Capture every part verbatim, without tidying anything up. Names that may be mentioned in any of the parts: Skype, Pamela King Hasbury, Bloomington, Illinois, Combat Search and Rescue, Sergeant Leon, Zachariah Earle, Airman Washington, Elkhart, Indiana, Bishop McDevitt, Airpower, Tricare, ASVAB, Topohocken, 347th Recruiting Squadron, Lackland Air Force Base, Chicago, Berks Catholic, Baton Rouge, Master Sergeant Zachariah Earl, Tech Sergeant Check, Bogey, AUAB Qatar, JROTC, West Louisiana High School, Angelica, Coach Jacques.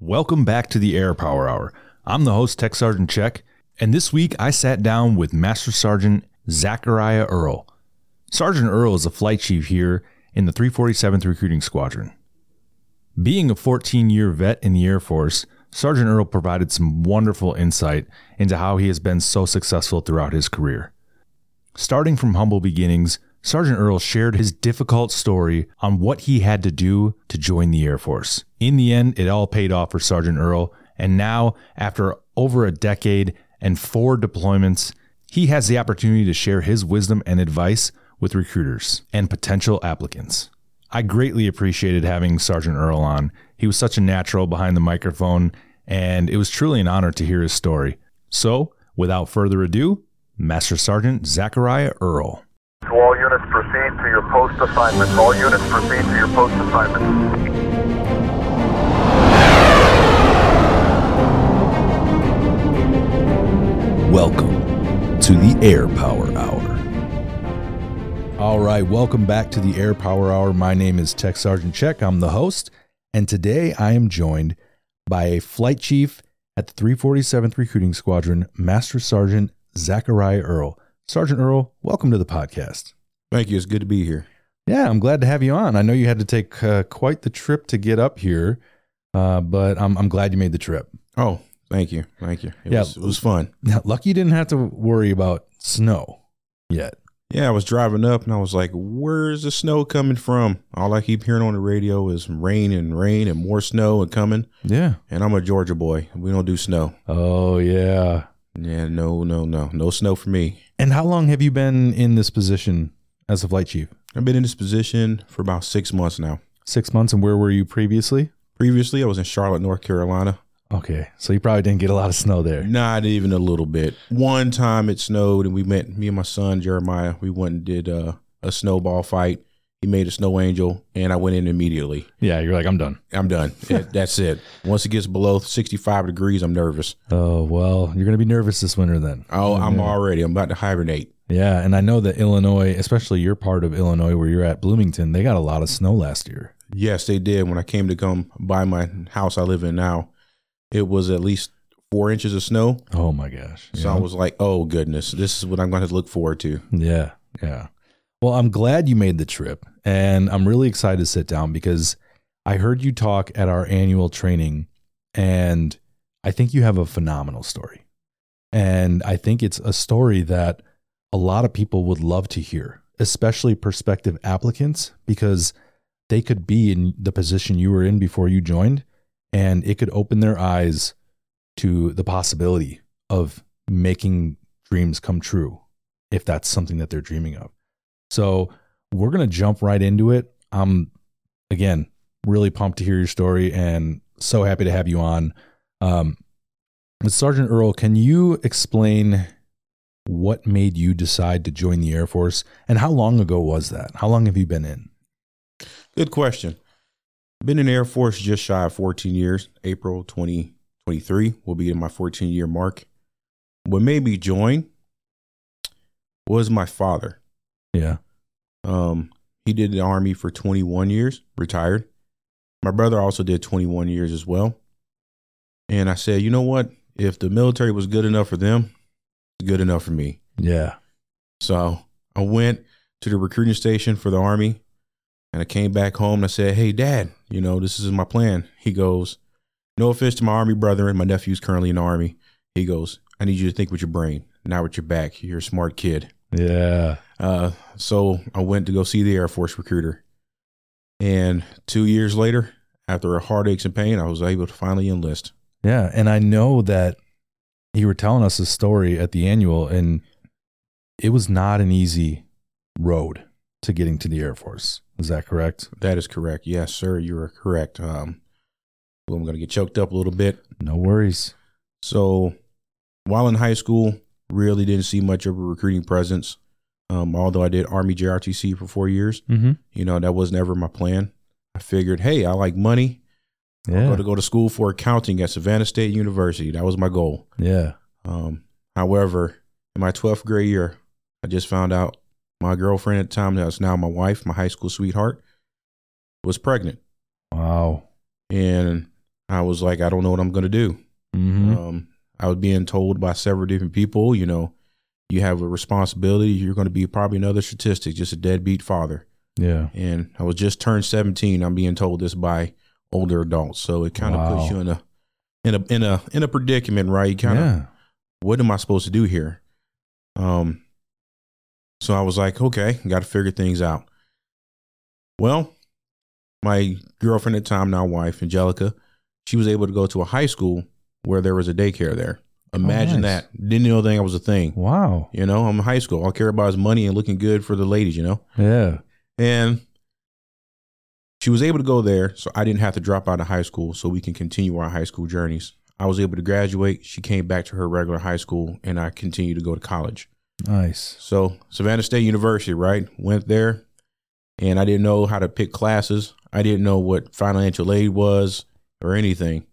Welcome back to the Air Power Hour. I'm the host, Tech Sergeant Check, and this week I sat down with Master Sergeant Zachariah Earl. Sergeant Earl is a flight chief here in the three forty-seventh Recruiting Squadron. Being a fourteen-year vet in the Air Force, Sergeant Earl provided some wonderful insight into how he has been so successful throughout his career. Starting from humble beginnings, Sergeant Earl shared his difficult story on what he had to do to join the Air Force. In the end, it all paid off for Sergeant Earl, and now, after over a decade and four deployments, he has the opportunity to share his wisdom and advice with recruiters and potential applicants. I greatly appreciated having Sergeant Earl on. He was such a natural behind the microphone, and it was truly an honor to hear his story. So, without further ado, Master Sergeant Zachariah Earl. To all units, proceed to your post assignments. All units, proceed to your post assignments. Welcome to the Air Power Hour. All right, welcome back to the Air Power Hour. My name is Tech Sergeant Check. I'm the host, and today I am joined by a flight chief at the three forty-seventh Recruiting Squadron, Master Sergeant Zachariah Earl. Sergeant Earl, welcome to the podcast. Thank you. It's good to be here. Yeah, I'm glad to have you on. I know you had to take uh, quite the trip to get up here, uh, but I'm, I'm glad you made the trip. Oh, thank you. Thank you. It, yeah, was, it was fun. Now, lucky you didn't have to worry about snow yet. Yeah, I was driving up and I was like, where's the snow coming from? All I keep hearing on the radio is rain and rain and more snow and coming. Yeah. And I'm a Georgia boy. We don't do snow. Oh, yeah. Yeah, no, no, no. No snow for me. And how long have you been in this position as a flight chief? I've been in this position for about six months now. Six months, and where were you previously? Previously, I was in Charlotte, North Carolina. Okay, so you probably didn't get a lot of snow there. Not even a little bit. One time it snowed, and we went, me and my son, Jeremiah, we went and did uh, a snowball fight. He made a snow angel, and I went in immediately. Yeah, you're like, I'm done. I'm done. it, that's it. Once it gets below sixty-five degrees, I'm nervous. Oh, well, you're going to be nervous this winter then. Oh, I'm yeah. already. I'm about to hibernate. Yeah, and I know that Illinois, especially your part of Illinois where you're at, Bloomington, they got a lot of snow last year. Yes, they did. When I came to come buy my house I live in now, it was at least four inches of snow. Oh, my gosh. So yeah. I was like, oh, goodness, this is what I'm going to look forward to. Yeah, yeah. Well, I'm glad you made the trip, and I'm really excited to sit down because I heard you talk at our annual training, and I think you have a phenomenal story. And I think it's a story that a lot of people would love to hear, especially prospective applicants, because they could be in the position you were in before you joined, and it could open their eyes to the possibility of making dreams come true if that's something that they're dreaming of. So we're going to jump right into it. I'm, again, really pumped to hear your story and so happy to have you on. Um, Sergeant Earl, can you explain what made you decide to join the Air Force and how long ago was that? How long have you been in? Good question. Been in the Air Force just shy of fourteen years. April twenty twenty-three will be in my fourteen-year mark. What made me join was my father. Yeah. Um, he did the Army for twenty-one years, retired. My brother also did twenty-one years as well. And I said, you know what? If the military was good enough for them, it's good enough for me. Yeah. So I went to the recruiting station for the Army and I came back home and I said, hey, Dad, you know, this is my plan. He goes, no offense to my Army brother, and my nephew's currently in the Army. He goes, I need you to think with your brain, not with your back. You're a smart kid. Yeah. Uh, so I went to go see the Air Force recruiter. And two years later, after heartaches and pain, I was able to finally enlist. Yeah. And I know that you were telling us a story at the annual, and it was not an easy road to getting to the Air Force. Is that correct? That is correct. Yes, sir. You are correct. Um, I'm going to get choked up a little bit. No worries. So while in high school, really didn't see much of a recruiting presence. Um, although I did Army J R T C for four years, mm-hmm. you know, that was never my plan. I figured, hey, I like money. Yeah. I'm going to go to school for accounting at Savannah State University. That was my goal. Yeah. Um, however, in my twelfth grade year, I just found out my girlfriend at the time, that's now my wife, my high school sweetheart, was pregnant. Wow. And I was like, I don't know what I'm going to do. Mm-hmm. Um, I was being told by several different people, you know, you have a responsibility. You're going to be probably another statistic, just a deadbeat father. Yeah. And I was just turned seventeen. I'm being told this by older adults. So it kind wow. of puts you in a, in a, in a, in a predicament, right? You kind yeah. of, what am I supposed to do here? Um, so I was like, okay, got to figure things out. Well, my girlfriend at the time, now wife, Angelica, she was able to go to a high school where there was a daycare there. Imagine oh, nice. that. Didn't know that was a thing. Wow. You know, I'm in high school. All I care about is money and looking good for the ladies, you know? Yeah. And she was able to go there, so I didn't have to drop out of high school so we can continue our high school journeys. I was able to graduate. She came back to her regular high school, and I continued to go to college. Nice. So Savannah State University, right? Went there, and I didn't know how to pick classes. I didn't know what financial aid was or anything.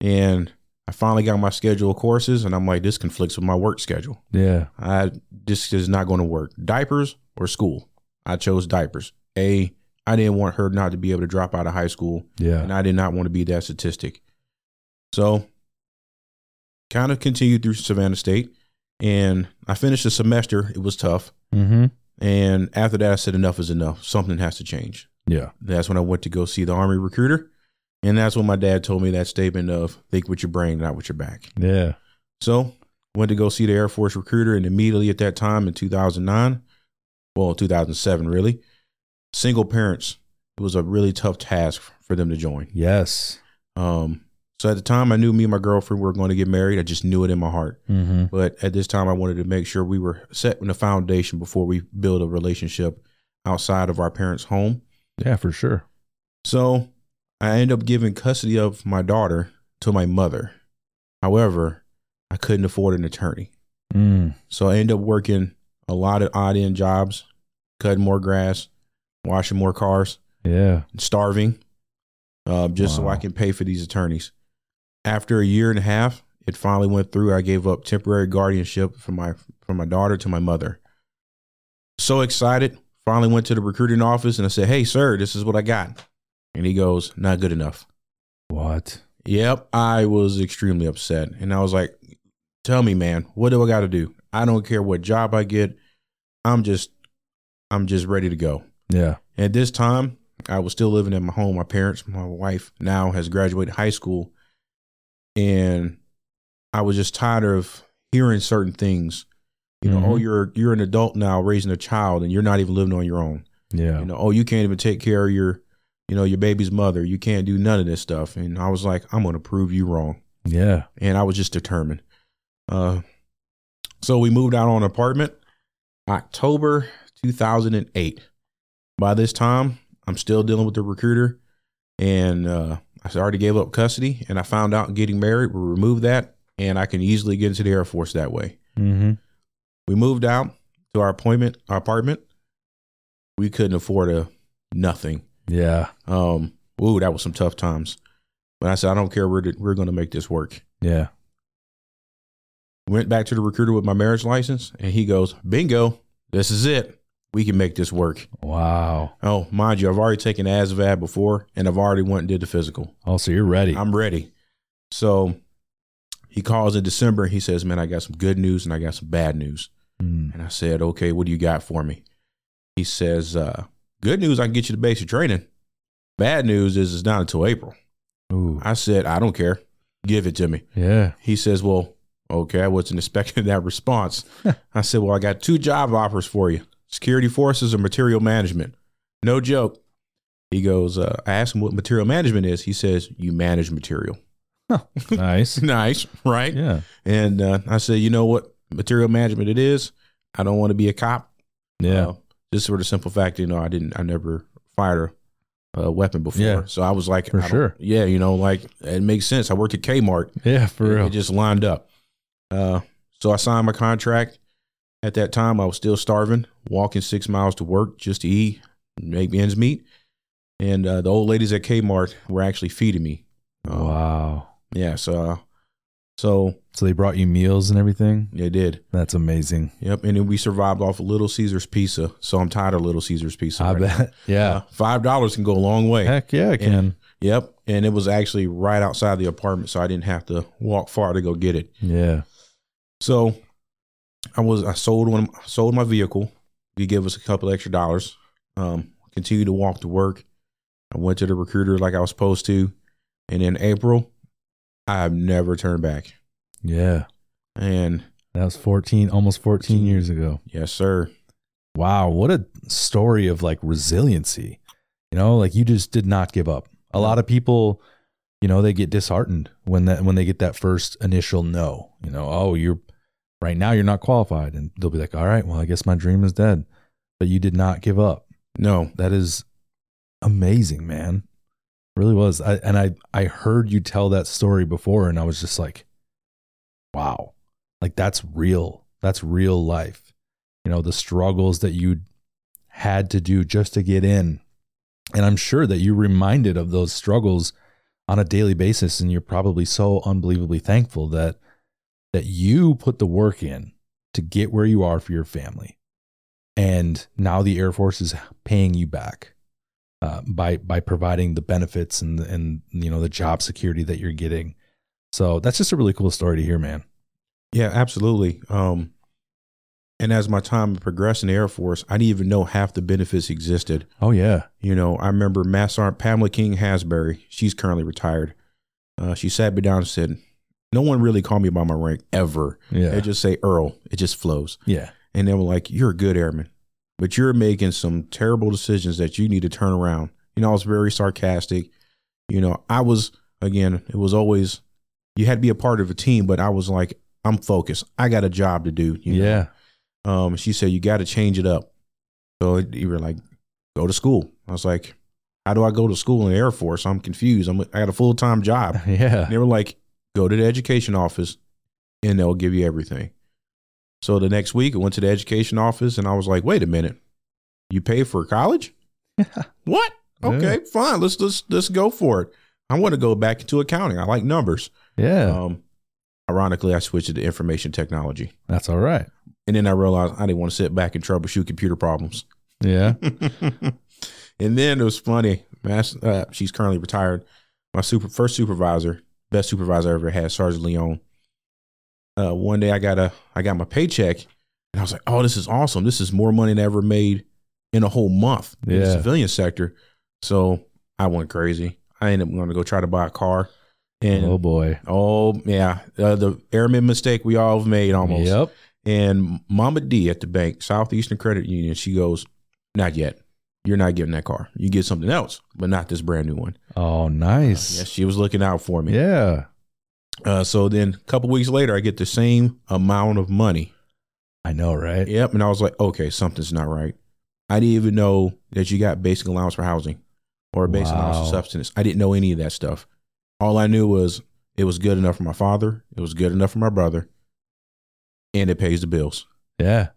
And I finally got my schedule of courses, and I'm like, this conflicts with my work schedule. Yeah. I this is not going to work. Diapers or school? I chose diapers. A, I didn't want her not to be able to drop out of high school. Yeah. And I did not want to be that statistic. So kind of continued through Savannah State, and I finished the semester. It was tough. Mm-hmm. And after that, I said, enough is enough. Something has to change. Yeah. That's when I went to go see the Army recruiter. And that's when my dad told me that statement of think with your brain, not with your back. Yeah. So went to go see the Air Force recruiter. And immediately at that time in two thousand nine, well, two thousand seven, really, single parents, it was a really tough task for them to join. Yes. Um. So at the time I knew me and my girlfriend were going to get married. I just knew it in my heart. Mm-hmm. But at this time I wanted to make sure we were setting the foundation before we build a relationship outside of our parents' home. Yeah, for sure. So I ended up giving custody of my daughter to my mother. However, I couldn't afford an attorney. Mm. So I ended up working a lot of odd end jobs, cutting more grass, washing more cars, yeah, starving, uh, just wow. so I can pay for these attorneys. After a year and a half, it finally went through. I gave up temporary guardianship from my from my daughter to my mother. So excited. Finally went to the recruiting office and I said, hey, sir, this is what I got. And he goes, not good enough. What? Yep. I was extremely upset. And I was like, tell me, man, what do I got to do? I don't care what job I get. I'm just, I'm just ready to go. Yeah. At this time, I was still living at my home. My parents, my wife now has graduated high school. And I was just tired of hearing certain things. You know, mm-hmm. oh, you're, you're an adult now raising a child and you're not even living on your own. Yeah. You know, oh, you can't even take care of your, you know, your baby's mother, you can't do none of this stuff. And I was like, I'm going to prove you wrong. Yeah. And I was just determined. Uh, so we moved out on an apartment, October, two thousand eight. By this time, I'm still dealing with the recruiter and, uh, I already gave up custody and I found out getting married will remove that. And I can easily get into the Air Force that way. Mm-hmm. We moved out to our appointment, our apartment. We couldn't afford a nothing. Yeah. Um, ooh, that was some tough times. But I said, I don't care. We're, we're going to make this work. Yeah. Went back to the recruiter with my marriage license and he goes, bingo, this is it. We can make this work. Wow. Oh, mind you, I've already taken ASVAB before and I've already went and did the physical. Oh, so you're ready. I'm ready. So he calls in December and he says, man, I got some good news and I got some bad news. Mm. And I said, okay, what do you got for me? He says, uh, good news, I can get you the basic training. Bad news is it's not until April. Ooh. I said, I don't care. Give it to me. Yeah. He says, well, okay, I wasn't expecting that response. I said, well, I got two job offers for you, security forces and material management. No joke. He goes, uh, I asked him what material management is. He says, you manage material. Huh. Nice. Nice, right? Yeah. And uh, I said, you know what material management it is? I don't want to be a cop. Yeah. Uh, Just for the simple fact, you know, I didn't, I never fired a, a weapon before. Yeah, so I was like, for I sure. Yeah. You know, like it makes sense. I worked at Kmart. Yeah. For real. It just lined up. Uh, so I signed my contract. At that time, I was still starving, walking six miles to work just to eat, make ends meet. And, uh, the old ladies at Kmart were actually feeding me. Uh, wow. Yeah. So, uh, so, so they brought you meals and everything? They did. That's amazing. Yep. And then we survived off of Little Caesar's Pizza. So I'm tired of Little Caesar's Pizza. I right bet. Now. Yeah. Uh, five dollars can go a long way. Heck yeah, it can. And, yep. and it was actually right outside the apartment, so I didn't have to walk far to go get it. Yeah. So I was I sold one sold my vehicle. He gave us a couple extra dollars. Um, continued to walk to work. I went to the recruiter like I was supposed to, and in April, I've never turned back. Yeah. And that was fourteen, almost fourteen years ago. Yes, sir. Wow, what a story of like resiliency. You know, like you just did not give up. A lot of people, you know, they get disheartened when that when they get that first initial no. You know, oh, you're right now you're not qualified, and they'll be like, all right, well, I guess my dream is dead. But you did not give up. No, that is amazing, man. It really was. I, and I I heard you tell that story before, and I was just like, wow, like that's real. That's real life. You know, the struggles that you had to do just to get in. And I'm sure that you're reminded of those struggles on a daily basis, and you're probably so unbelievably thankful that that you put the work in to get where you are for your family. And now the Air Force is paying you back uh, by by providing the benefits and and you know the job security that you're getting. So that's just a really cool story to hear, man. Yeah, absolutely. Um, and as my time progressed in the Air Force, I didn't even know half the benefits existed. Oh, yeah. You know, I remember Master Sergeant Pamela King Hasbury. She's currently retired. Uh, she sat me down and said, no one really called me by my rank ever. Yeah. They just say Earl. It just flows. Yeah. And they were like, you're a good airman, but you're making some terrible decisions that you need to turn around. You know, I was very sarcastic. You know, I was, again, it was always, you had to be a part of a team, but I was like, I'm focused. I got a job to do. You yeah. know? Um, she said, you got to change it up. So you were like, go to school. I was like, how do I go to school in the Air Force? I'm confused. I'm, I got a full-time job. Yeah. And they were like, go to the education office and they'll give you everything. So the next week I went to the education office and I was like, wait a minute, you pay for college? What? Okay, yeah. Fine. Let's, let's, let's go for it. I want to go back into accounting. I like numbers. Yeah. Um, Ironically, I switched to information technology. That's all right. And then I realized I didn't want to sit back and troubleshoot computer problems. Yeah. And then it was funny. Uh, she's currently retired. My super first supervisor, best supervisor I ever had, Sergeant Leon. Uh, one day I got a, I got my paycheck, and I was like, oh, this is awesome. This is more money than I ever made in a whole month yeah. in the civilian sector. So I went crazy. I ended up going to go try to buy a car. And, oh boy! Oh yeah, uh, the airman mistake we all have made almost. Yep. And Mama D at the bank, Southeastern Credit Union, she goes, "Not yet. You're not getting that car. You get something else, but not this brand new one." Oh, nice. Uh, yes, she was looking out for me. Yeah. Uh, so then a couple weeks later, I get the same amount of money. I know, right? Yep. And I was like, "Okay, something's not right." I didn't even know that you got basic allowance for housing or basic wow. allowance for subsistence. I didn't know any of that stuff. All I knew was it was good enough for my father, it was good enough for my brother, and it pays the bills. Yeah.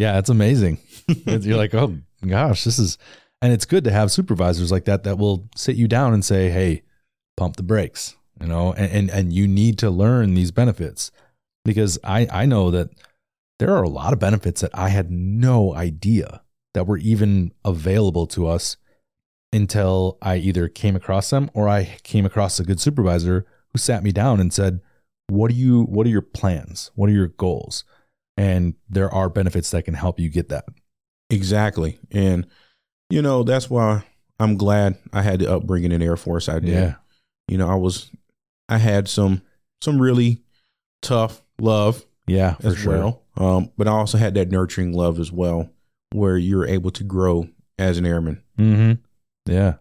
Yeah, that's amazing. You're like, oh, gosh, this is – and it's good to have supervisors like that that will sit you down and say, hey, pump the brakes, you know, and, and, and you need to learn these benefits because I, I know that there are a lot of benefits that I had no idea that were even available to us until I either came across them or I came across a good supervisor who sat me down and said, what do you, what are your plans? What are your goals? And there are benefits that can help you get that. Exactly. And you know, that's why I'm glad I had the upbringing in the Air Force. I did, yeah. you know, I was, I had some, some really tough love yeah, for as sure. well. Um, but I also had that nurturing love as well, where you're able to grow as an airman. Mm-hmm. Yeah.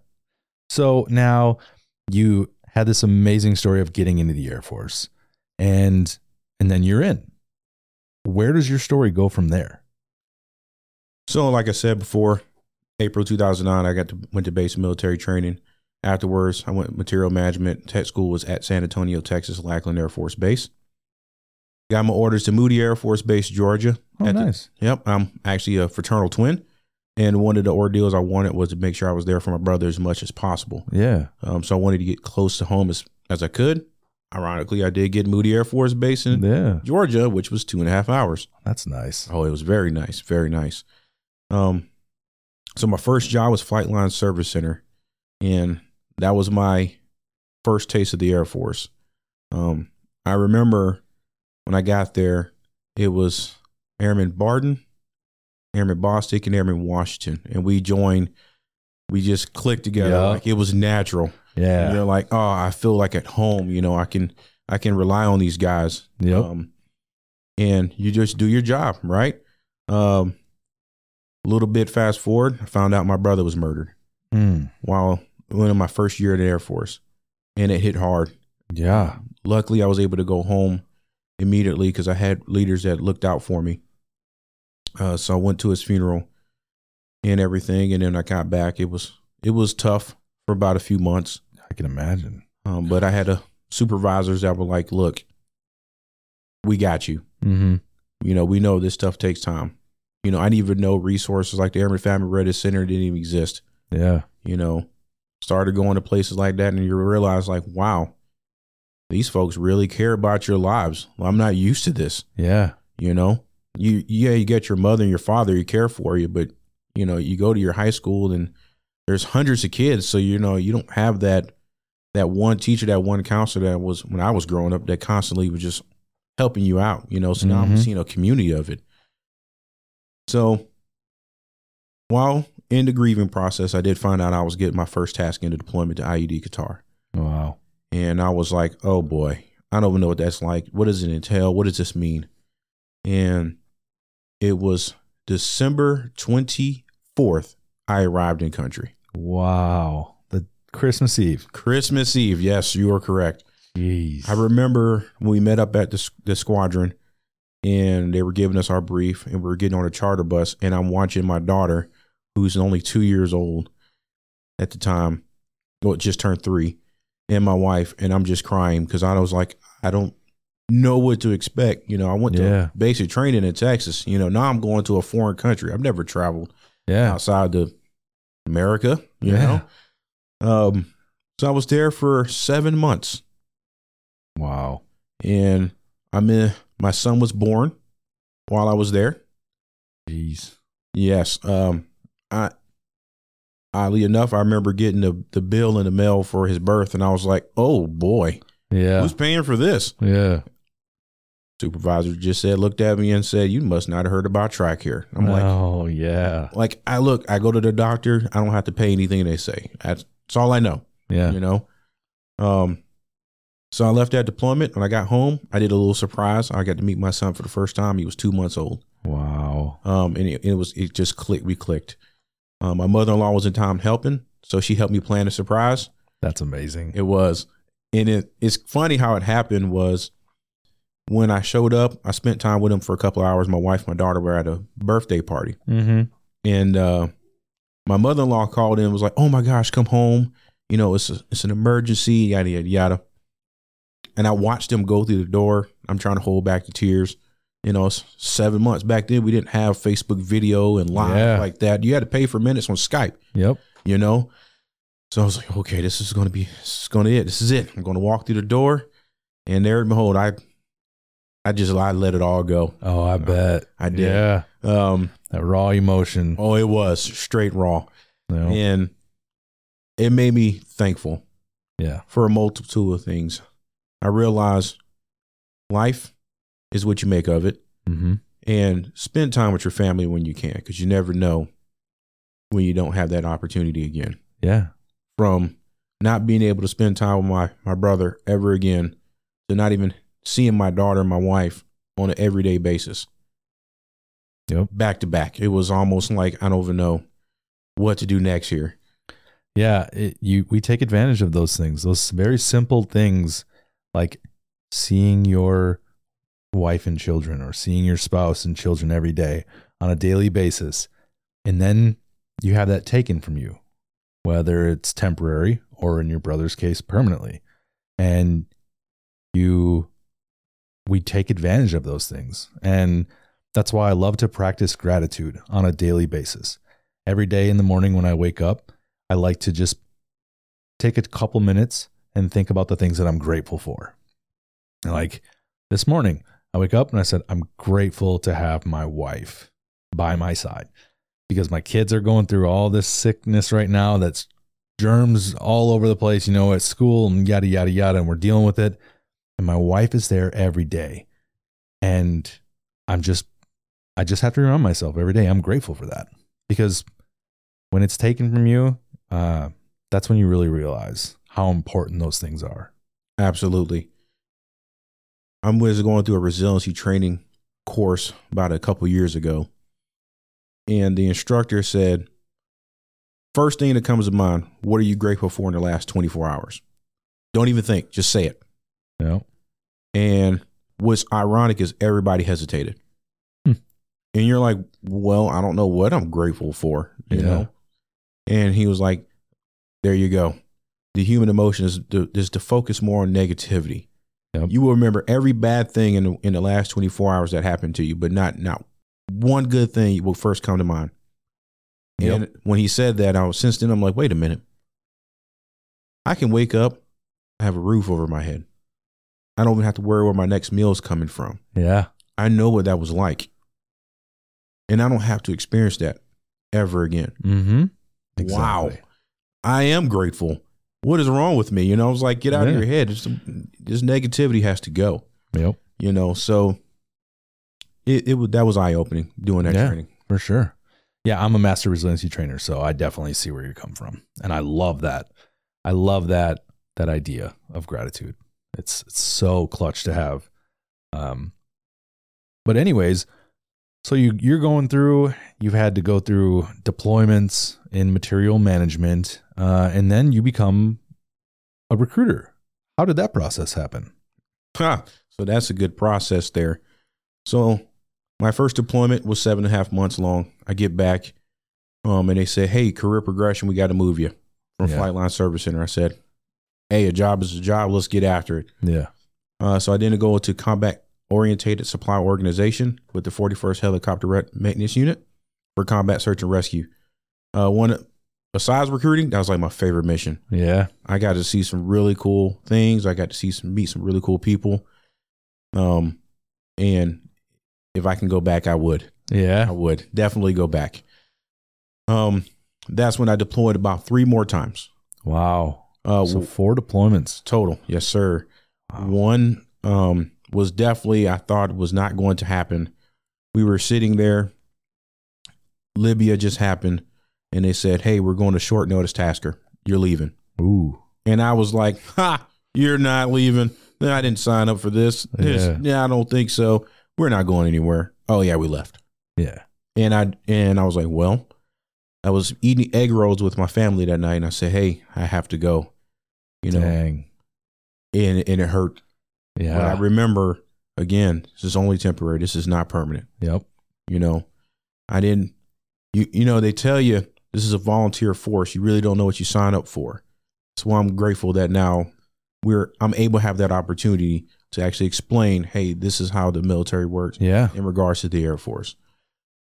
So now you had this amazing story of getting into the Air Force and, and then you're in. Where does your story go from there? So like I said before, April two thousand nine, I got to, went to base military training. Afterwards, I went material management. Tech school was at San Antonio, Texas, Lackland Air Force Base. Got my orders to Moody Air Force Base, Georgia. Oh, nice. The, yep. I'm actually a fraternal twin. And one of the ordeals I wanted was to make sure I was there for my brother as much as possible. Yeah. Um, so I wanted to get close to home as, as I could. Ironically, I did get Moody Air Force Base in yeah. Georgia, which was two and a half hours. That's nice. Oh, it was very nice. Very nice. Um, so my first job was Flight Line Service Center. And that was my first taste of the Air Force. Um, I remember when I got there, it was Airman Barden, Airman Bostic, and Airman Washington. And we joined, we just clicked together. Yeah. Like it was natural. Yeah. You're like, oh, I feel like at home, you know, I can, I can rely on these guys. Yep. Um, and you just do your job, right? Um, a little bit fast forward, I found out my brother was murdered mm. while in my first year at the Air Force. And it hit hard. Yeah. Luckily, I was able to go home immediately because I had leaders that looked out for me. Uh, so I went to his funeral and everything, and then I got back. It was it was tough for about a few months. I can imagine. Um, but I had a supervisors that were like, "Look, we got you. Mm-hmm. You know, we know this stuff takes time. You know, I didn't even know resources like the Airman Family Readiness Center didn't even exist. Yeah, you know." Started going to places like that, and you realize, like, wow, these folks really care about your lives. Well, I'm not used to this. Yeah, you know, you yeah, you get your mother and your father, you care for you, but you know, you go to your high school, and there's hundreds of kids, so you know, you don't have that that one teacher, that one counselor that was when I was growing up that constantly was just helping you out. You know, so now mm-hmm. I'm seeing a community of it. So while in the grieving process, I did find out I was getting my first task into deployment to A U A B Qatar. Wow. And I was like, oh boy, I don't even know what that's like. What does it entail? What does this mean? And it was December twenty-fourth, I arrived in country. Wow. The Christmas Eve. Christmas Eve. Yes, you are correct. Jeez. I remember when we met up at the, the squadron and they were giving us our brief and we were getting on a charter bus and I'm watching my daughter, who's only two years old at the time, well, just turned three, and my wife, and I'm just crying because I was like, I don't know what to expect. You know, I went yeah. to basic training in Texas. You know, now I'm going to a foreign country. I've never traveled yeah. outside of America, you yeah. know. Um, so I was there for seven months. Wow. And I mean, my son was born while I was there. Jeez. Yes. Um. I, oddly enough, I remember getting the, the bill in the mail for his birth, and I was like, oh, boy. Yeah. Who's paying for this? Yeah. Supervisor just said, looked at me and said, you must not have heard about Tricare. I'm oh, like, oh, yeah. Like, I look, I go to the doctor. I don't have to pay anything they say. That's, that's all I know. Yeah. You know? Um. So I left that deployment. When I got home, I did a little surprise. I got to meet my son for the first time. He was two months old. Wow. Um. And it, it was, it just clicked. We clicked. Um, my mother-in-law was in town helping, so she helped me plan a surprise. That's amazing. It was. And it, it's funny how it happened was when I showed up, I spent time with him for a couple of hours. My wife and my daughter were at a birthday party. Mm-hmm. And uh, my mother-in-law called in and was like, oh, my gosh, come home. You know, it's a, it's an emergency, yada, yada, yada. And I watched them go through the door. I'm trying to hold back the tears. You know, seven months back then, we didn't have Facebook video and live yeah. like that. You had to pay for minutes on Skype. Yep. You know, so I was like, okay, this is going to be, this is going to it. This is it. I'm going to walk through the door, and there and behold, I, I just I let it all go. Oh, I uh, bet I did. Yeah. Um, that raw emotion. Oh, it was straight raw, yep. And it made me thankful. Yeah. For a multitude of things, I realized life is what you make of it, mm-hmm. and spend time with your family when you can, because you never know when you don't have that opportunity again. Yeah. From not being able to spend time with my, my brother ever again to not even seeing my daughter and my wife on an everyday basis. Yep. Back to back. It was almost like, I don't even know what to do next here. Yeah. It, you, we take advantage of those things, those very simple things like seeing your wife and children, or seeing your spouse and children every day on a daily basis. And then you have that taken from you, whether it's temporary or in your brother's case, permanently. And you, we take advantage of those things. And that's why I love to practice gratitude on a daily basis. Every day in the morning when I wake up, I like to just take a couple minutes and think about the things that I'm grateful for. And like this morning, I wake up and I said, I'm grateful to have my wife by my side because my kids are going through all this sickness right now that's germs all over the place, you know, at school and yada, yada, yada. And we're dealing with it. And my wife is there every day. And I'm just, I just have to remind myself every day. I'm grateful for that, because when it's taken from you, uh, that's when you really realize how important those things are. Absolutely. I was going through a resiliency training course about a couple years ago. And the instructor said, first thing that comes to mind, what are you grateful for in the last twenty-four hours? Don't even think, just say it. Yeah. And what's ironic is everybody hesitated. Hmm. And you're like, well, I don't know what I'm grateful for, you yeah. know? And he was like, there you go. The human emotion is to, is to focus more on negativity. Yep. You will remember every bad thing in the, in the last twenty-four hours that happened to you, but not, not one good thing will first come to mind. And yep. when he said that, I was, since then, I'm like, wait a minute. I can wake up, I have a roof over my head. I don't even have to worry where my next meal is coming from. Yeah. I know what that was like. And I don't have to experience that ever again. Mm-hmm. Exactly. Wow. I am grateful. What is wrong with me? You know, I was like, get out yeah. of your head. It's, this negativity has to go. Yep. You know, so it, it that was eye-opening doing that yeah, training. For sure. Yeah, I'm a master resiliency trainer, so I definitely see where you come from. And I love that. I love that that idea of gratitude. It's, it's so clutch to have. Um, but anyways, so you, you're going through, you've had to go through deployments in material management, uh, and then you become a recruiter. How did that process happen? Huh. So that's a good process there. So my first deployment was seven and a half months long. I get back um, and they said, hey, career progression, we got to move you from yeah. Flight Line Service Center. I said, hey, a job is a job. Let's get after it. Yeah. Uh, so I then go to Combat Orientated Supply Organization with the forty-first Helicopter Maintenance Unit for Combat Search and Rescue. Uh, one besides recruiting, that was like my favorite mission. Yeah. I got to see some really cool things. I got to see some meet some really cool people. Um, and if I can go back, I would. Yeah. I would definitely go back. Um, that's when I deployed about three more times. Wow. Uh, so four deployments total. Yes, sir. Wow. One um, was definitely, I thought was not going to happen. We were sitting there. Libya just happened. And they said, hey, we're going to short notice Tasker. You're leaving. Ooh. And I was like, ha, you're not leaving. I didn't sign up for this. this yeah. yeah, I don't think so. We're not going anywhere. Oh, yeah, we left. Yeah. And I, and I was like, well, I was eating egg rolls with my family that night. And I said, hey, I have to go. You know, Dang. and and it hurt. Yeah, but I remember again. This is only temporary. This is not permanent. Yep. You know, I didn't. You you know they tell you this is a volunteer force. You really don't know what you sign up for. So I'm grateful that now we're I'm able to have that opportunity to actually explain. Hey, this is how the military works. Yeah. In regards to the Air Force.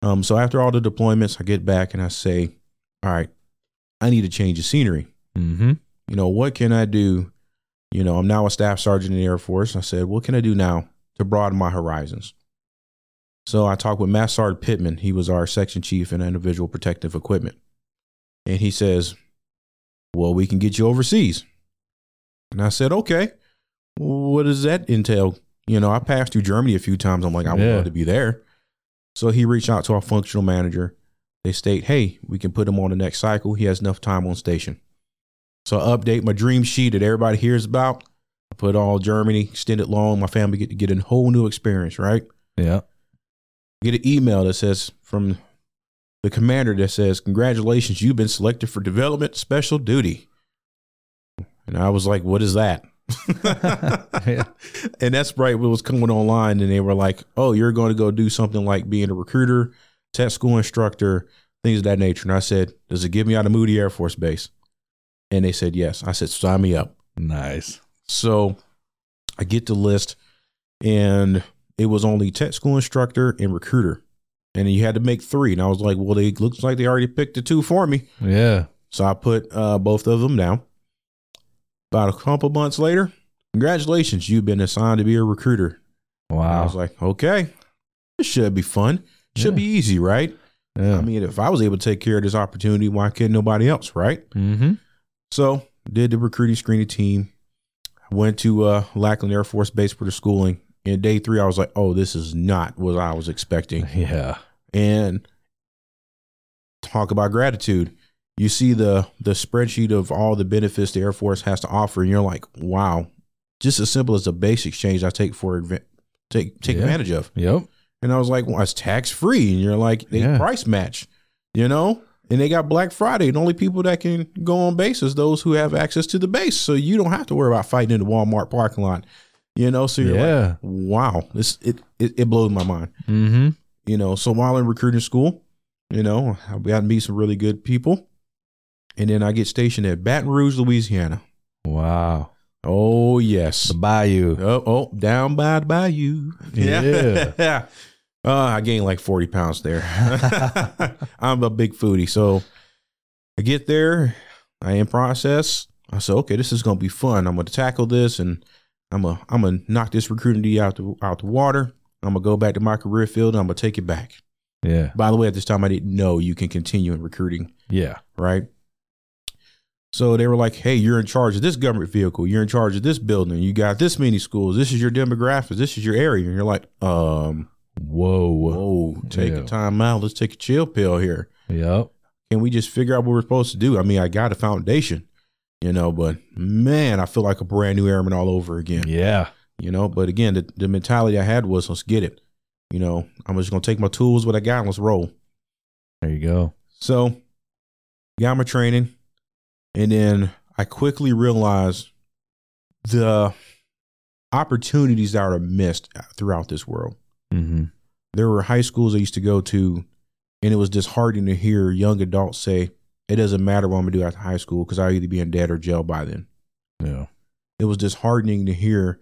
Um. So after all the deployments, I get back and I say, all right, I need a change of scenery. Mm-hmm. You know, what can I do? You know, I'm now a staff sergeant in the Air Force. I said, what can I do now to broaden my horizons? So I talked with Master Sergeant Pittman. He was our section chief in individual protective equipment. And he says, well, we can get you overseas. And I said, okay, what does that entail? You know, I passed through Germany a few times. I'm like, I would yeah. love to be there. So he reached out to our functional manager. They state, hey, we can put him on the next cycle. He has enough time on station. So I update my dream sheet that everybody hears about. I put all Germany, extended long. My family get to get a whole new experience, right? Yeah. Get an email that says from the commander that says, congratulations, you've been selected for development special duty. And I was like, what is that? yeah. And that's right. What was coming online. And they were like, oh, you're going to go do something like being a recruiter, tech school instructor, things of that nature. And I said, does it get me out of Moody Air Force Base? And they said, yes. I said, sign me up. Nice. So I get the list and it was only tech school instructor and recruiter. And you had to make three. And I was like, well, they looks like they already picked the two for me. Yeah. So I put uh, both of them down. About a couple months later, congratulations, you've been assigned to be a recruiter. Wow. And I was like, okay, this should be fun. Should yeah. be easy, right? Yeah. I mean, if I was able to take care of this opportunity, why couldn't nobody else, right? Mm-hmm. So did the recruiting screening team, went to uh, Lackland Air Force Base for the schooling. And day three, I was like, oh, this is not what I was expecting. Yeah. And talk about gratitude. You see the the spreadsheet of all the benefits the Air Force has to offer, and you're like, wow, just as simple as a base exchange I take for take take yeah. advantage of. Yep. And I was like, well, it's tax free. And you're like, they yeah. price match, you know? And they got Black Friday, and only people that can go on base is those who have access to the base. So you don't have to worry about fighting in the Walmart parking lot, you know? So you're yeah. like, wow, this it, it, it blows my mind. Mm-hmm. You know, so while in recruiting school, you know, I got to meet some really good people. And then I get stationed at Baton Rouge, Louisiana. Wow. Oh, yes. The bayou. Oh, oh down by the bayou. Yeah. yeah. Uh, I gained like forty pounds there. I'm a big foodie. So I get there. I in process. I said, okay, this is going to be fun. I'm going to tackle this, and I'm going I'm to knock this recruiting out the, out the water. I'm going to go back to my career field, and I'm going to take it back. Yeah. By the way, at this time, I didn't know you can continue in recruiting. Yeah. Right? So they were like, hey, you're in charge of this government vehicle. You're in charge of this building. You got this many schools. This is your demographics. This is your area. And you're like, um, whoa, whoa, take yeah. a time out. Let's take a chill pill here. Yep. Can we just figure out what we're supposed to do? I mean, I got a foundation, you know, but man, I feel like a brand new airman all over again. Yeah. You know, but again, the, the mentality I had was, let's get it. You know, I'm just going to take my tools, what I got, and let's roll. There you go. So got my training. And then I quickly realized the opportunities that are missed throughout this world. Mm-hmm. There were high schools I used to go to, and it was disheartening to hear young adults say, it doesn't matter what I'm going to do after high school because I'll either be in debt or jail by then. Yeah. It was disheartening to hear,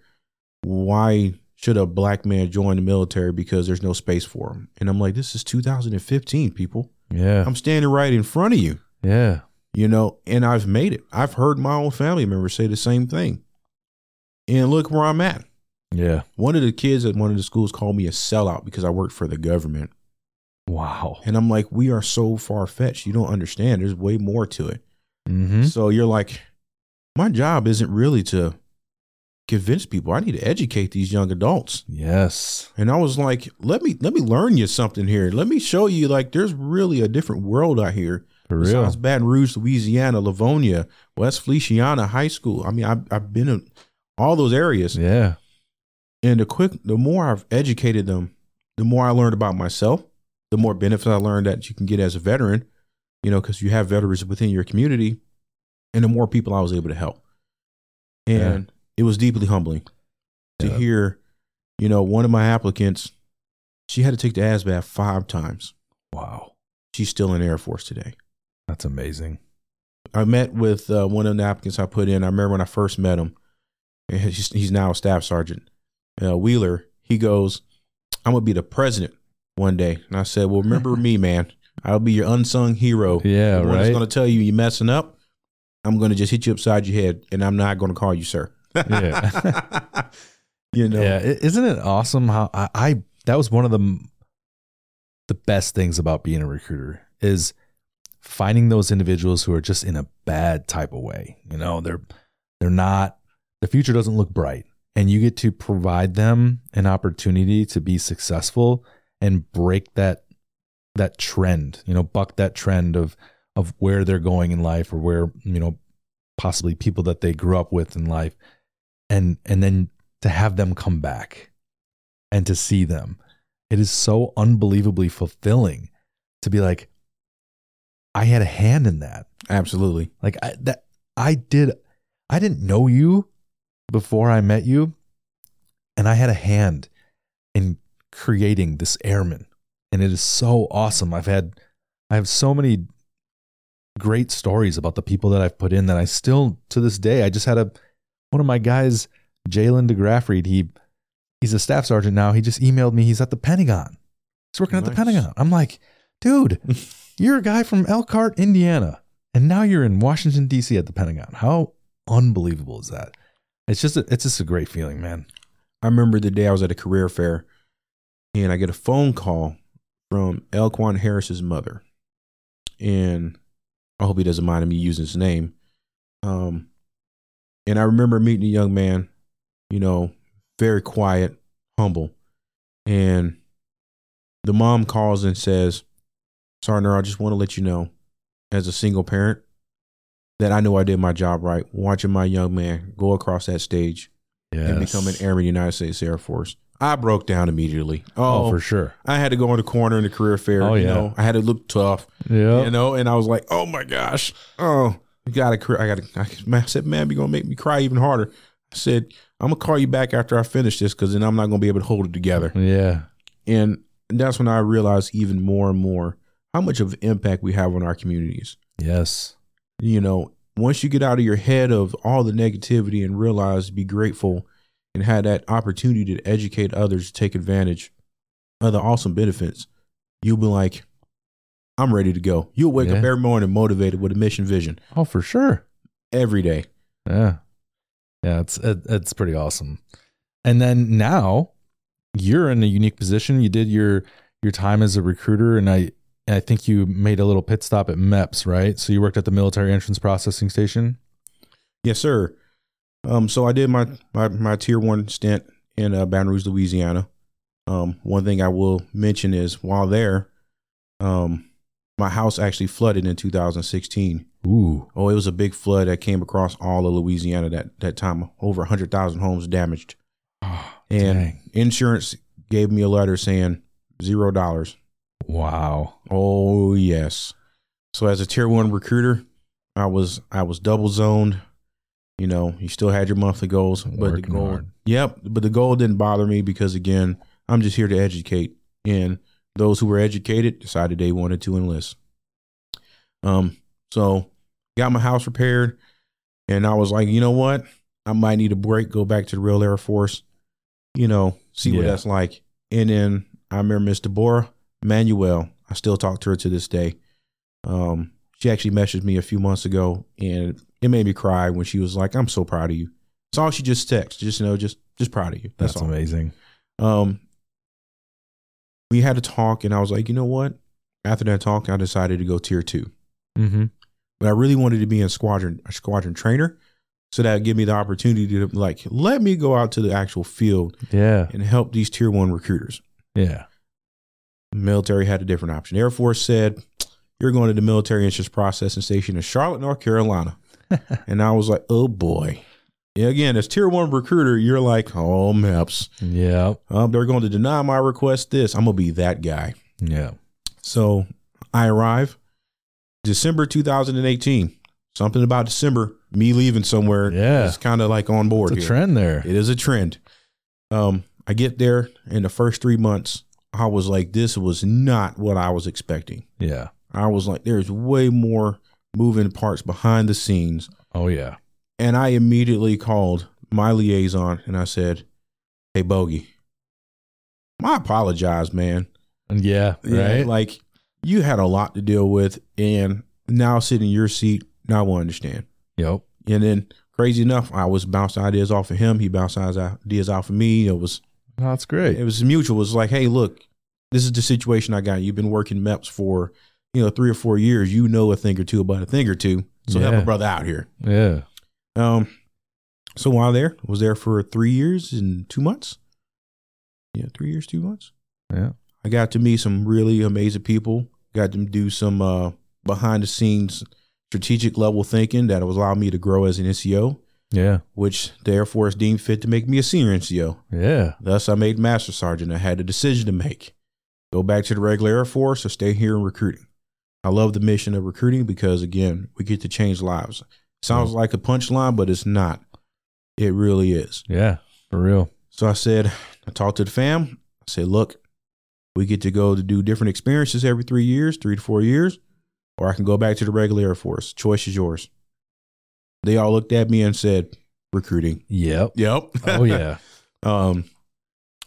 why should a black man join the military because there's no space for him? And I'm like, this is two thousand fifteen, people. Yeah. I'm standing right in front of you. Yeah. You know, and I've made it. I've heard my own family members say the same thing. And look where I'm at. Yeah. One of the kids at one of the schools called me a sellout because I worked for the government. Wow. And I'm like, we are so far-fetched. You don't understand. There's way more to it. Mm-hmm. So you're like, my job isn't really to convince people. I need to educate these young adults. Yes. And I was like, let me let me learn you something here. Let me show you, like, there's really a different world out here. For real. Besides Baton Rouge, Louisiana, Livonia, West Louisiana High School. I mean, I've, I've been in all those areas. Yeah. And the quick, the more I've educated them, the more I learned about myself, the more benefits I learned that you can get as a veteran, you know, because you have veterans within your community, and the more people I was able to help. And yeah. it was deeply humbling yeah. to hear, you know, one of my applicants, she had to take the A S VAB five times. Wow. She's still in the Air Force today. That's amazing. I met with uh, one of the applicants I put in. I remember when I first met him, and he's, he's now a staff sergeant, uh, Wheeler. He goes, I'm going to be the president one day. And I said, well, remember me, man. I'll be your unsung hero. Yeah, right. I'm going to tell you you're messing up. I'm going to just hit you upside your head, and I'm not going to call you sir. yeah. you know. Yeah. Isn't it awesome how I, I that was one of the the best things about being a recruiter is finding those individuals who are just in a bad type of way. You know, they're, they're not, the future doesn't look bright, and you get to provide them an opportunity to be successful and break that, that trend, you know, buck that trend of, of where they're going in life, or where, you know, possibly people that they grew up with in life. And, and then to have them come back and to see them, it is so unbelievably fulfilling to be like, I had a hand in that. Absolutely. Like I, that I did. I didn't know you before I met you, and I had a hand in creating this airman, and it is so awesome. I've had, I have so many great stories about the people that I've put in that I still, to this day, I just had a, one of my guys, Jaylen DeGrafried. He, he's a staff sergeant now. He just emailed me. He's at the Pentagon. He's working nice. at the Pentagon. I'm like, dude, you're a guy from Elkhart, Indiana, and now you're in Washington, D C at the Pentagon. How unbelievable is that? It's just a, it's just a great feeling, man. I remember the day I was at a career fair, and I get a phone call from Elquan Harris's mother. And I hope he doesn't mind me using his name. Um, and I remember meeting a young man, you know, very quiet, humble. And the mom calls and says, "Sergeant Earl, I just want to let you know, as a single parent, that I know I did my job right, watching my young man go across that stage yes. and become an Airman United States Air Force." I broke down immediately. Oh, oh, for sure. I had to go in the corner in the career fair. Oh, yeah. You know, I had to look tough. Yeah. You know, and I was like, "Oh my gosh, oh, you got a career." I got. A, I said, "Man, you're gonna make me cry even harder." I said, "I'm gonna call you back after I finish this, because then I'm not gonna be able to hold it together." Yeah. And that's when I realized even more and more how much of an impact we have on our communities. Yes. You know, once you get out of your head of all the negativity and realize, be grateful and have that opportunity to educate others, to take advantage of the awesome benefits, you'll be like, "I'm ready to go." You'll wake yeah. up every morning motivated with a mission vision. Oh, for sure. Every day. Yeah. Yeah. It's, it, it's pretty awesome. And then now you're in a unique position. You did your, your time as a recruiter, and I, And I think you made a little pit stop at MEPS, right? So you worked at the Military Entrance Processing Station? Yes, sir. Um, so I did my, my, my tier one stint in uh, Baton Rouge, Louisiana. Um, one thing I will mention is while there, um, my house actually flooded in two thousand sixteen. Ooh. Oh, it was a big flood that came across all of Louisiana that, that time. Over one hundred thousand homes damaged. Oh, and dang. Insurance gave me a letter saying zero dollars. Wow. Oh, yes. So as a tier one recruiter, I was I was double zoned. You know, you still had your monthly goals, but the goal, hard. Yep, but the goal didn't bother me, because again, I'm just here to educate, and those who were educated decided they wanted to enlist. Um, so got my house repaired, and I was like, you know what? I might need a break, go back to the real Air Force, you know, see yeah. what that's like. And then I remember Miss Deborah Manuel, I still talk to her to this day. Um, she actually messaged me a few months ago, and it made me cry when she was like, "I'm so proud of you." It's all she just texts, just, you know, just, just proud of you. That's, That's all. Amazing. Um, we had a talk, and I was like, you know what? After that talk, I decided to go tier two, mm-hmm. but I really wanted to be in squadron, a squadron trainer. So that gave me the opportunity to like, let me go out to the actual field yeah. and help these tier one recruiters. Yeah. Military had a different option. Air Force said, "You're going to the Military Entrance Processing Station in Charlotte, North Carolina." And I was like, "Oh boy." Yeah, again, as tier one recruiter, you're like, "Oh, MEPS. Yeah. Um, they're going to deny my request this. I'm going to be that guy." Yeah. So I arrive December two thousand eighteen. Something about December, me leaving somewhere. Yeah. It's kind of like on board. It's a here. trend there. It is a trend. Um, I get there in the first three months. I was like, this was not what I was expecting. Yeah. I was like, there's way more moving parts behind the scenes. Oh, yeah. And I immediately called my liaison, and I said, "Hey, Bogey, I apologize, man." Yeah, yeah, right. Like, you had a lot to deal with, and now sitting in your seat, now I will understand. Yep. And then, crazy enough, I was bouncing ideas off of him. He bounced ideas off of me. It was... Oh, that's great. It was mutual. It was like, "Hey, look, this is the situation I got. You've been working MEPS for, you know, three or four years. You know a thing or two about a thing or two. So yeah. help a brother out here." Yeah. Um. So while there, I was there for three years and two months. Yeah, three years, two months. Yeah. I got to meet some really amazing people. Got to do some uh, behind the scenes strategic level thinking that was allowing me to grow as an N C O. Yeah. Which the Air Force deemed fit to make me a senior N C O. Yeah. Thus, I made Master Sergeant. I had a decision to make. Go back to the regular Air Force or stay here in recruiting. I love the mission of recruiting because, again, we get to change lives. Sounds like a punchline, but it's not. It really is. Yeah, for real. So I said, I talked to the fam. I said, "Look, we get to go to do different experiences every three years, three to four years, or I can go back to the regular Air Force. Choice is yours." They all looked at me and said, "Recruiting." Yep. Yep. Oh, yeah. um,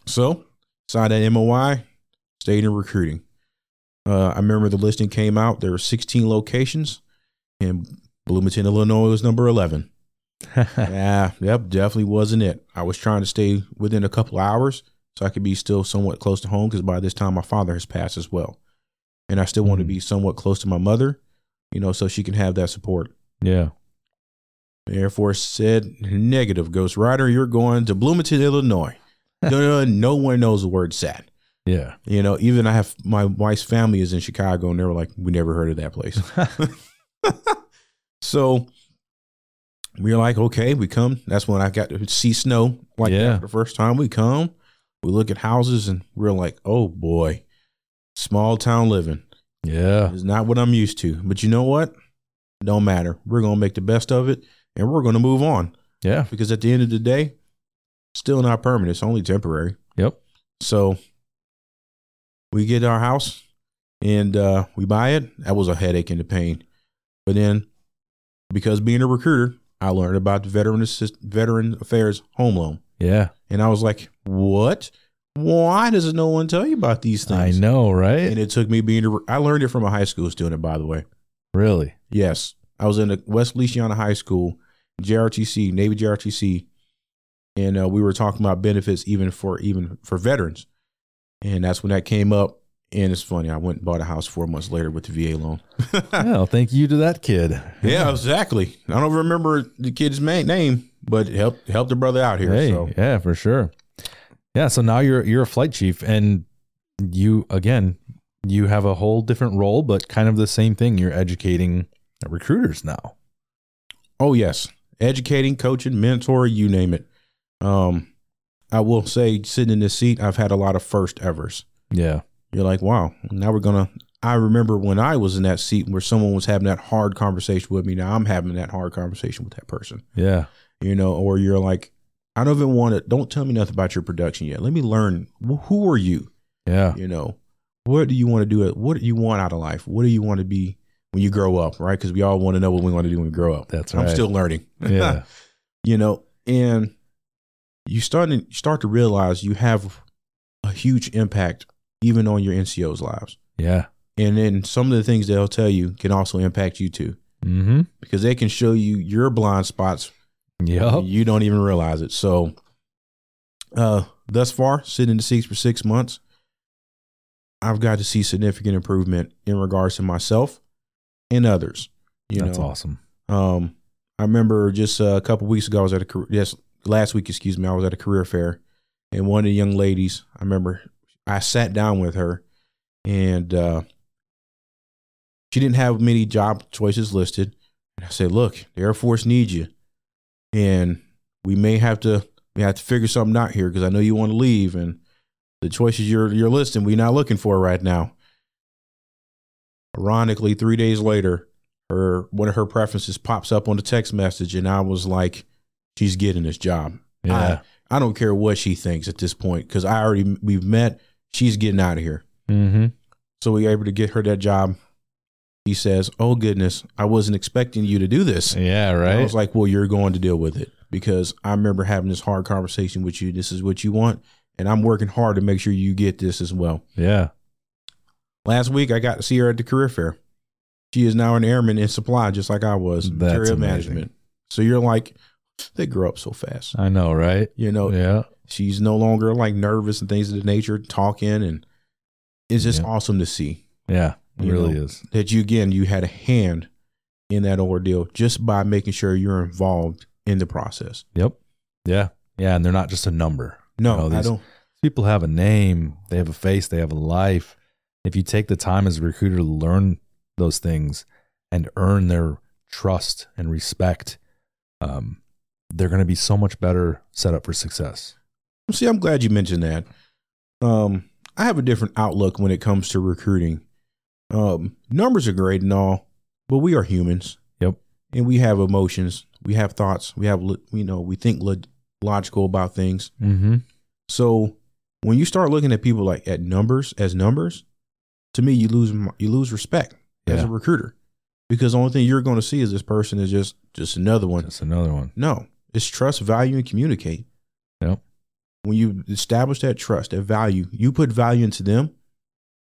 so signed an M O I, stayed in recruiting. Uh, I remember the listing came out. There were sixteen locations, and Bloomington, Illinois was number eleven. Yeah. Yep. Definitely wasn't it. I was trying to stay within a couple of hours so I could be still somewhat close to home, because by this time my father has passed as well. And I still mm-hmm. want to be somewhat close to my mother, you know, so she can have that support. Yeah. The Air Force said, negative, Ghost Rider, you're going to Bloomington, Illinois. no, no one knows where it's at. Yeah. You know, even I have my wife's family is in Chicago, and they were like, we never heard of that place. So we we're like, okay, we come. That's when I got to see snow like yeah. that the first time we come. We look at houses, and we're like, oh, boy, small town living. Yeah. It's not what I'm used to. But you know what? It don't matter. We're going to make the best of it, and we're going to move on. Yeah. Because at the end of the day, still not permanent. It's only temporary. Yep. So we get our house, and uh, we buy it. That was a headache and a pain. But then, because being a recruiter, I learned about the Veteran Assist- Veteran Affairs Home Loan. Yeah. And I was like, what? Why does no one tell you about these things? I know, right? And it took me being, a, I learned it from a high school student, by the way. Really? Yes. I was in the West Louisiana High School, J R T C, Navy J R T C. And uh, we were talking about benefits even for, even for veterans. And that's when that came up. And it's funny. I went and bought a house four months later with the V A loan. Well, thank you to that kid. Yeah, exactly. I don't remember the kid's name, but helped helped the brother out here. Hey, so. Yeah, for sure. Yeah, so now you're you're a flight chief, and you again, you have a whole different role, but kind of the same thing. You're educating recruiters now. Oh yes, educating, coaching, mentor, you name it. Um, I will say, sitting in this seat, I've had a lot of first evers. Yeah. You're like, wow, now we're going to, I remember when I was in that seat where someone was having that hard conversation with me. Now I'm having that hard conversation with that person. Yeah. You know, or you're like, I don't even want to, don't tell me nothing about your production yet. Let me learn. Who are you? Yeah. You know, what do you want to do? What do you want out of life? What do you want to be when you grow up? Right. Because we all want to know what we want to do when we grow up. That's right. I'm still learning. Yeah. You know, and you start to, start to realize you have a huge impact even on your N C O's lives. Yeah. And then some of the things they'll tell you can also impact you too. Mm-hmm. Because they can show you your blind spots. Yeah. You don't even realize it. So uh, thus far, sitting in the seats for six months, I've got to see significant improvement in regards to myself and others. You That's know? awesome. Um, I remember just a couple weeks ago, I was at a career, yes, last week, excuse me, I was at a career fair, and one of the young ladies, I remember I sat down with her, and uh, she didn't have many job choices listed. And I said, look, the Air Force needs you. And we may have to, we have to figure something out here, because I know you want to leave, and the choices you're, you're listing, we're not looking for right now. Ironically, three days later, her, one of her preferences pops up on the text message. And I was like, she's getting this job. Yeah. I, I don't care what she thinks at this point, because I already, we've met. She's getting out of here. Mm-hmm. So we were able to get her that job. He says, oh, goodness, I wasn't expecting you to do this. Yeah, right. And I was like, well, you're going to deal with it, because I remember having this hard conversation with you. This is what you want, and I'm working hard to make sure you get this as well. Yeah. Last week, I got to see her at the career fair. She is now an airman in supply, just like I was. That's material amazing. Management. So you're like, they grow up so fast. I know, right? You know, yeah. She's no longer like nervous and things of the nature, talking, and it's just yeah. awesome to see. Yeah, it really know, is. That you, again, you had a hand in that ordeal just by making sure you're involved in the process. Yep. Yeah. Yeah. And they're not just a number. No, you know, these, I don't. People have a name. They have a face. They have a life. If you take the time as a recruiter to learn those things and earn their trust and respect, um, they're going to be so much better set up for success. See, I'm glad you mentioned that. Um, I have a different outlook when it comes to recruiting. Um, numbers are great and all, but we are humans. Yep. And we have emotions. We have thoughts. We have, you know, we think lo- logical about things. Mm-hmm. So when you start looking at people like at numbers as numbers, to me, you lose, you lose respect yeah. as a recruiter, because the only thing you're going to see is this person is just, just another one. Just another one. No, it's trust, value, and communicate. Yep. When you establish that trust, that value, you put value into them,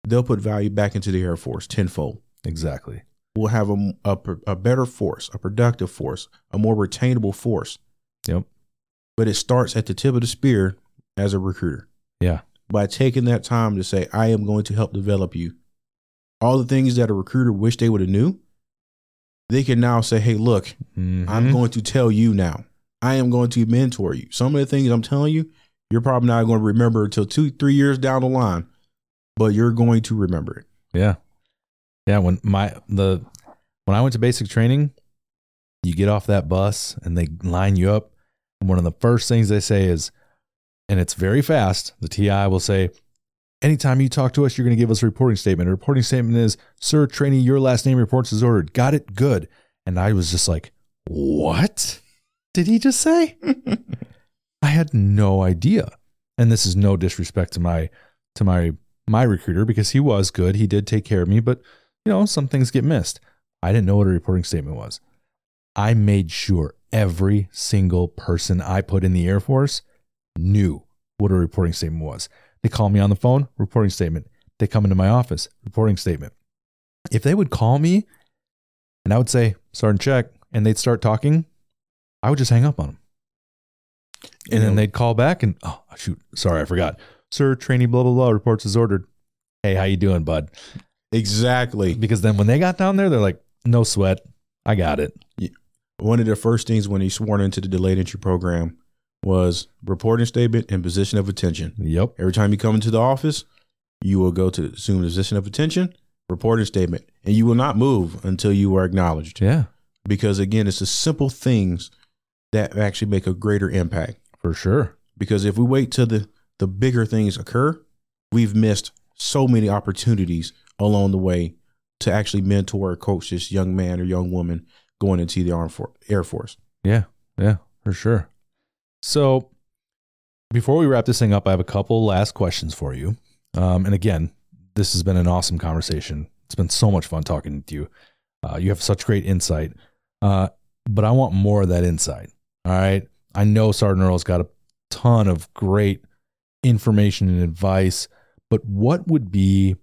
they'll put value back into the Air Force tenfold. Exactly. We'll have a, a, a better force, a productive force, a more retainable force. Yep. But it starts at the tip of the spear as a recruiter. Yeah. By taking that time to say, I am going to help develop you. All the things that a recruiter wish they would have knew, they can now say, hey, look, mm-hmm. I'm going to tell you now. I am going to mentor you. Some of the things I'm telling you, you're probably not going to remember until two, three years down the line, but you're going to remember it. Yeah. Yeah. When my, the, when I went to basic training, you get off that bus and they line you up. And one of the first things they say is, and it's very fast, the T I will say, anytime you talk to us, you're going to give us a reporting statement. A reporting statement is, sir, trainee, your last name reports as ordered. Got it? Good. And I was just like, what did he just say? I had no idea. And this is no disrespect to my, to my, my recruiter, because he was good. He did take care of me, but you know, some things get missed. I didn't know what a reporting statement was. I made sure every single person I put in the Air Force knew what a reporting statement was. They call me on the phone, reporting statement. They come into my office, reporting statement. If they would call me and I would say, Sergeant Check, and they'd start talking, I would just hang up on them. And you know, then they'd call back and, oh, shoot, sorry, I forgot. Sir, trainee, blah, blah, blah, reports as ordered. Hey, how you doing, bud? Exactly. Because then when they got down there, they're like, no sweat. I got it. One of the first things when he sworn into the delayed entry program was reporting statement and position of attention. Yep. Every time you come into the office, you will go to assume position of attention, reporting statement, and you will not move until you are acknowledged. Yeah. Because again, it's the simple things that actually make a greater impact. For sure. Because if we wait till the, the bigger things occur, we've missed so many opportunities along the way to actually mentor or coach this young man or young woman going into the Armed For- Air Force. Yeah. Yeah, for sure. So before we wrap this thing up, I have a couple last questions for you. Um, and again, this has been an awesome conversation. It's been so much fun talking to you. Uh, you have such great insight, uh, but I want more of that insight. All right. I know Sergeant Earl's got a ton of great information and advice, but what would be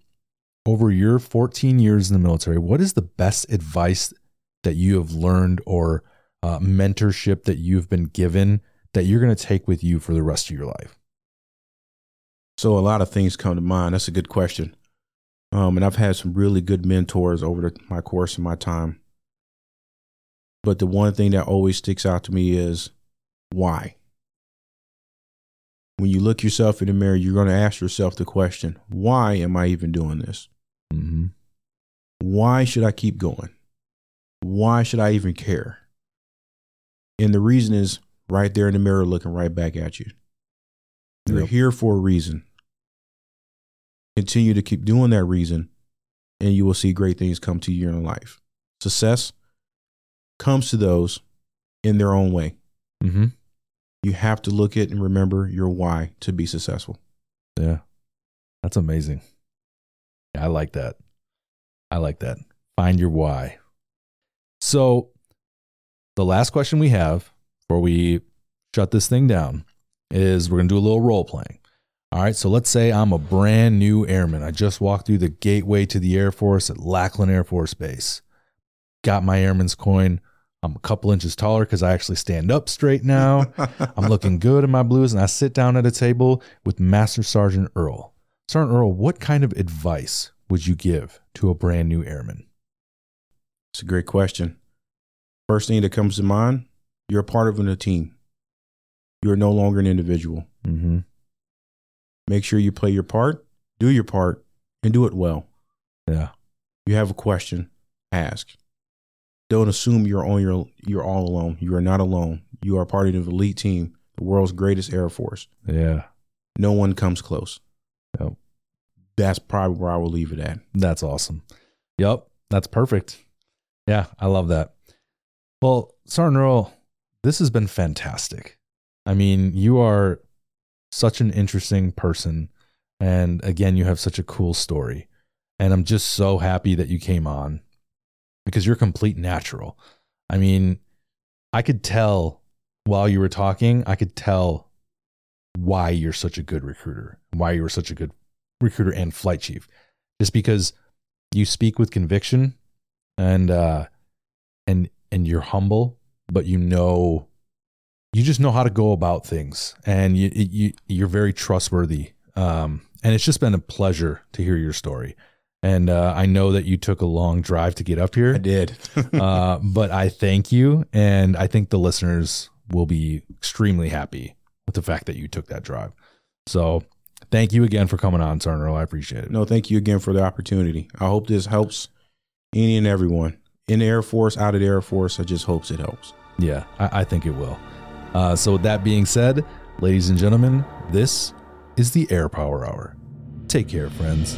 over your fourteen years in the military, what is the best advice that you have learned or uh, mentorship that you've been given that you're going to take with you for the rest of your life? So a lot of things come to mind. That's a good question. Um, and I've had some really good mentors over the, my course and my time. But the one thing that always sticks out to me is why. When you look yourself in the mirror, you're going to ask yourself the question, why am I even doing this? Mm-hmm. Why should I keep going? Why should I even care? And the reason is, right there in the mirror, looking right back at you. You're yep. here for a reason. Continue to keep doing that reason, and you will see great things come to you in life. Success comes to those in their own way. Mm-hmm. You have to look at and remember your why to be successful. Yeah. That's amazing. Yeah, I like that. I like that. Find your why. So the last question we have before we shut this thing down is we're going to do a little role playing. All right. So let's say I'm a brand new airman. I just walked through the gateway to the Air Force at Lackland Air Force Base. Got my airman's coin. I'm a couple inches taller because I actually stand up straight now. I'm looking good in my blues, and I sit down at a table with Master Sergeant Earl. Sergeant Earl, what kind of advice would you give to a brand new airman? It's a great question. First thing that comes to mind, you're a part of a team. You're no longer an individual. Mm-hmm. Make sure you play your part, do your part, and do it well. Yeah. You have a question, ask. Don't assume you're on your you're all alone. You are not alone. You are part of the elite team, the world's greatest Air Force. Yeah. No one comes close. Yep. That's probably where I will leave it at. That's awesome. Yep. That's perfect. Yeah, I love that. Well, Sergeant Earl, this has been fantastic. I mean, you are such an interesting person. And again, you have such a cool story. And I'm just so happy that you came on because you're a complete natural. I mean, I could tell while you were talking, I could tell why you're such a good recruiter, why you were such a good recruiter and flight chief, just because you speak with conviction and, uh, and, and you're humble, but you know, you just know how to go about things, and you, you, you're very trustworthy. Um, and it's just been a pleasure to hear your story. And uh, I know that you took a long drive to get up here. I did. uh, but I thank you. And I think the listeners will be extremely happy with the fact that you took that drive. So thank you again for coming on, Sergeant Earl. I appreciate it. No, thank you again for the opportunity. I hope this helps any and everyone in the Air Force, out of the Air Force. I just hope it helps. Yeah, I, I think it will. Uh, so with that being said, ladies and gentlemen, this is the Air Power Hour. Take care, friends.